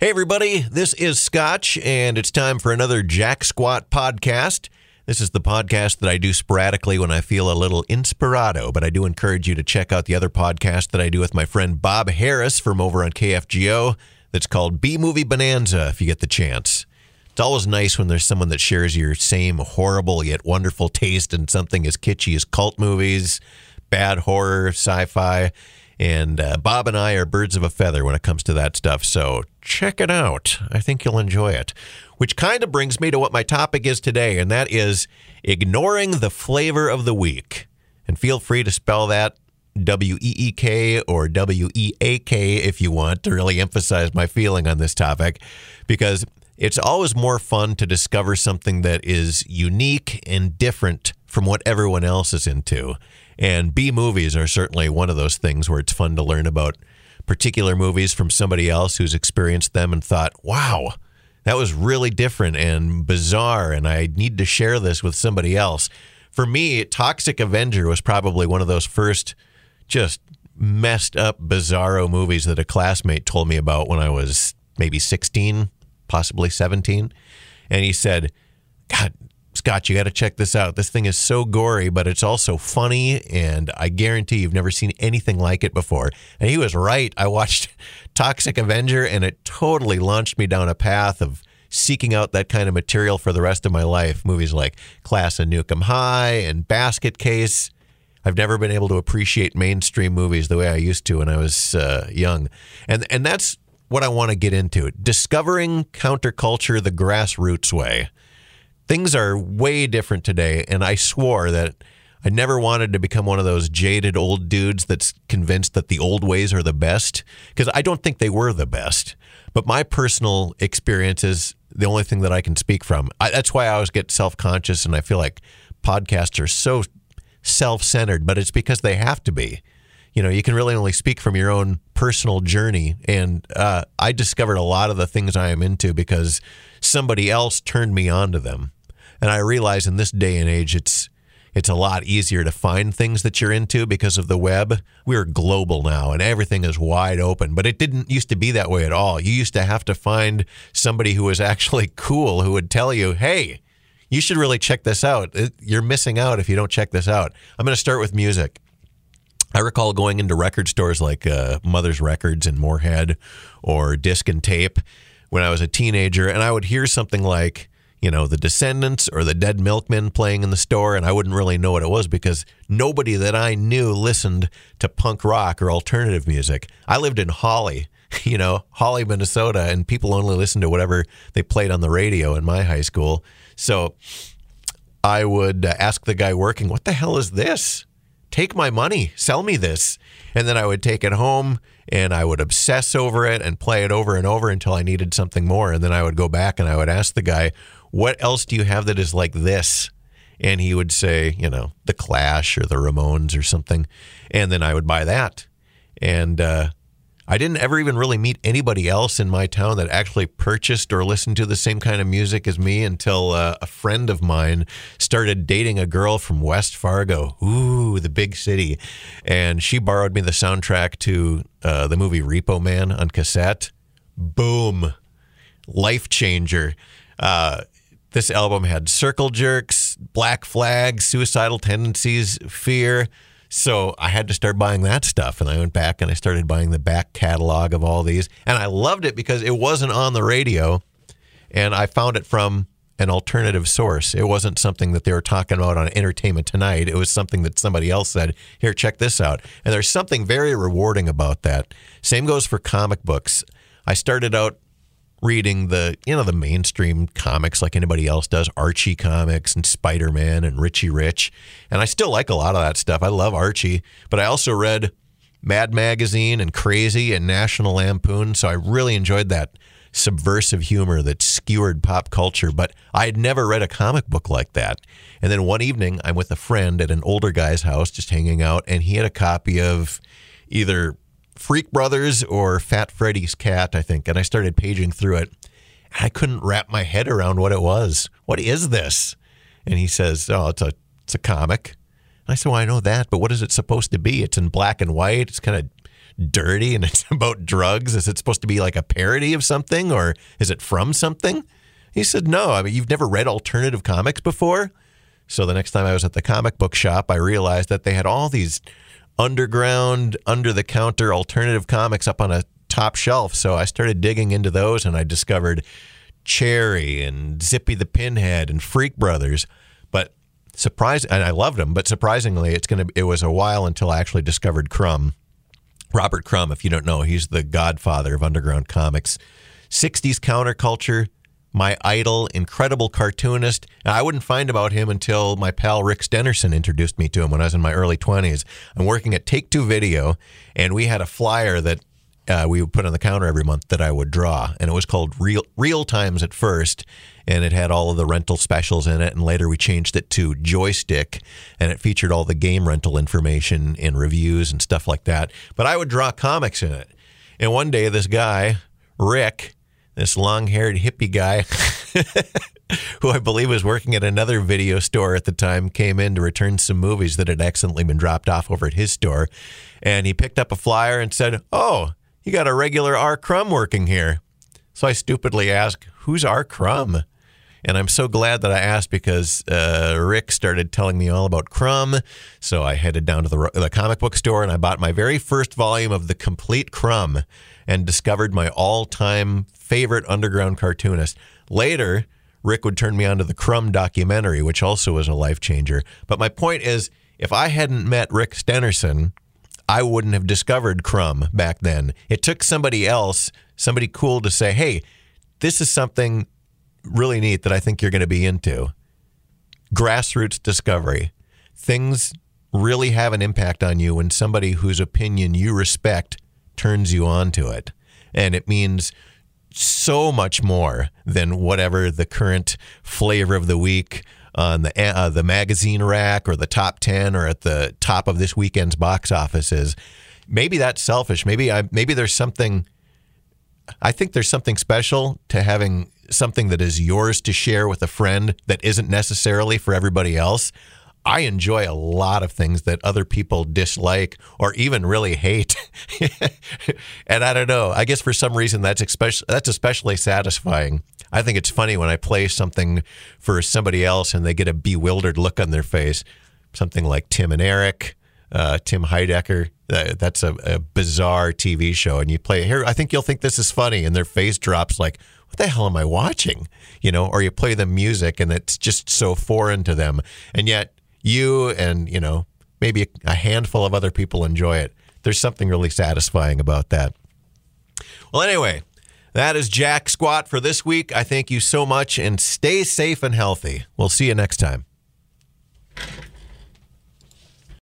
Hey, everybody, this is Scotch, and it's time for another Jack Squat podcast. This is the podcast that I do sporadically when I feel a little inspirado, but I do encourage you to check out the other podcast that I do with my friend Bob Harris from over on KFGO that's called B-Movie Bonanza, if you get the chance. It's always nice when there's someone that shares your same horrible yet wonderful taste in something as kitschy as cult movies, bad horror, sci-fi. And Bob and I are birds of a feather when it comes to that stuff, so check it out. I think you'll enjoy it. Which kind of brings me to what my topic is today, and that is ignoring the flavor of the week. And feel free to spell that W-E-E-K or W-E-A-K if you want to really emphasize my feeling on this topic, because it's always more fun to discover something that is unique and different from what everyone else is into. And B-movies are certainly one of those things where it's fun to learn about particular movies from somebody else who's experienced them and thought, wow, that was really different and bizarre, and I need to share this with somebody else. For me, Toxic Avenger was probably one of those first just messed up, bizarro movies that a classmate told me about when I was maybe 16, possibly 17. And he said, God, Scott, you got to check this out. This thing is so gory, but it's also funny, and I guarantee you've never seen anything like it before. And he was right. I watched Toxic Avenger, and it totally launched me down a path of seeking out that kind of material for the rest of my life. Movies like Class of Newcomb High and Basket Case. I've never been able to appreciate mainstream movies the way I used to when I was young. And that's what I want to get into. Discovering counterculture the grassroots way. Things are way different today, and I swore that I never wanted to become one of those jaded old dudes that's convinced that the old ways are the best, because I don't think they were the best. But my personal experience is the only thing that I can speak from. That's why I always get self-conscious, and I feel like podcasts are so self-centered, but it's because they have to be. You know, you can really only speak from your own personal journey, and I discovered a lot of the things I am into because somebody else turned me on to them. And I realize in this day and age, it's a lot easier to find things that you're into because of the web. We're global now and everything is wide open, but it didn't used to be that way at all. You used to have to find somebody who was actually cool who would tell you, hey, you should really check this out. You're missing out if you don't check this out. I'm going to start with music. I recall going into record stores like Mother's Records in Moorhead or Disc and Tape when I was a teenager, and I would hear something like, you know, the Descendants or the Dead Milkmen playing in the store, and I wouldn't really know what it was because nobody that I knew listened to punk rock or alternative music. I lived in Holly, you know, Holly, Minnesota, and people only listened to whatever they played on the radio in my high school. So I would ask the guy working, what the hell is this? Take my money, sell me this. And then I would take it home and I would obsess over it and play it over and over until I needed something more. And then I would go back and I would ask the guy, what else do you have that is like this? And he would say, you know, the Clash or the Ramones or something. And then I would buy that. And I didn't ever even really meet anybody else in my town that actually purchased or listened to the same kind of music as me until a friend of mine started dating a girl from West Fargo. Ooh, the big city. And she borrowed me the soundtrack to the movie Repo Man on cassette. Boom. Life changer. This album had Circle Jerks, Black Flag, Suicidal Tendencies, Fear. So I had to start buying that stuff, and I went back and I started buying the back catalog of all these, and I loved it because it wasn't on the radio, and I found it from an alternative source. It wasn't something that they were talking about on Entertainment Tonight. It was something that somebody else said, here, check this out. And there's something very rewarding about that. Same goes for comic books. I started out reading the mainstream comics like anybody else does, Archie comics and Spider-Man and Richie Rich. And I still like a lot of that stuff. I love Archie, but I also read Mad Magazine and Crazy and National Lampoon. So I really enjoyed that subversive humor that skewered pop culture, but I had never read a comic book like that. And then one evening I'm with a friend at an older guy's house just hanging out, and he had a copy of either Freak Brothers or Fat Freddy's Cat, I think. And I started paging through it. And I couldn't wrap my head around what it was. What is this? And he says, oh, it's a comic. And I said, well, I know that, but what is it supposed to be? It's in black and white. It's kind of dirty and it's about drugs? Is it supposed to be like a parody of something, or is it from something? He said, no, I mean, you've never read alternative comics before. So the next time I was at the comic book shop, I realized that they had all these underground, under-the-counter alternative comics up on a top shelf. So I started digging into those, and I discovered Cherry and Zippy the Pinhead and Freak Brothers. But and I loved them, but surprisingly, it was a while until I actually discovered Crumb. Robert Crumb, if you don't know, he's the godfather of underground comics. 60s counterculture, my idol, incredible cartoonist. Now, I wouldn't find about him until my pal Rick Stenerson introduced me to him when I was in my early 20s. I'm working at Take Two Video, and we had a flyer that we would put on the counter every month that I would draw, and it was called Real Times at first, and it had all of the rental specials in it, and later we changed it to Joystick, and it featured all the game rental information and reviews and stuff like that. But I would draw comics in it, and one day this guy, Rick, this long-haired hippie guy who I believe was working at another video store at the time, came in to return some movies that had accidentally been dropped off over at his store. And he picked up a flyer and said, oh, you got a regular R. Crumb working here. So I stupidly asked, who's R. Crumb? And I'm so glad that I asked, because Rick started telling me all about Crumb. So I headed down to the comic book store, and I bought my very first volume of The Complete Crumb and discovered my all-time favorite underground cartoonist. Later, Rick would turn me on to the Crumb documentary, which also was a life changer. But my point is, if I hadn't met Rick Stenerson, I wouldn't have discovered Crumb back then. It took somebody else, somebody cool, to say, hey, this is something really neat that I think you're going to be into. Grassroots discovery. Things really have an impact on you when somebody whose opinion you respect turns you on to it. And it means so much more than whatever the current flavor of the week on the magazine rack or the top 10 or at the top of this weekend's box office is. Maybe that's selfish. Maybe there's something. I think there's something special to having something that is yours to share with a friend that isn't necessarily for everybody else. I enjoy a lot of things that other people dislike or even really hate. And I don't know, I guess for some reason that's especially satisfying. I think it's funny when I play something for somebody else and they get a bewildered look on their face. Something like Tim and Eric, Tim Heidecker. That's a bizarre TV show. And you play, here, I think you'll think this is funny. And their face drops like, what the hell am I watching? You know, or you play them music and it's just so foreign to them. And yet, you and, you know, maybe a handful of other people enjoy it. There's something really satisfying about that. Well, anyway, that is Jack Squat for this week. I thank you so much, and stay safe and healthy. We'll see you next time.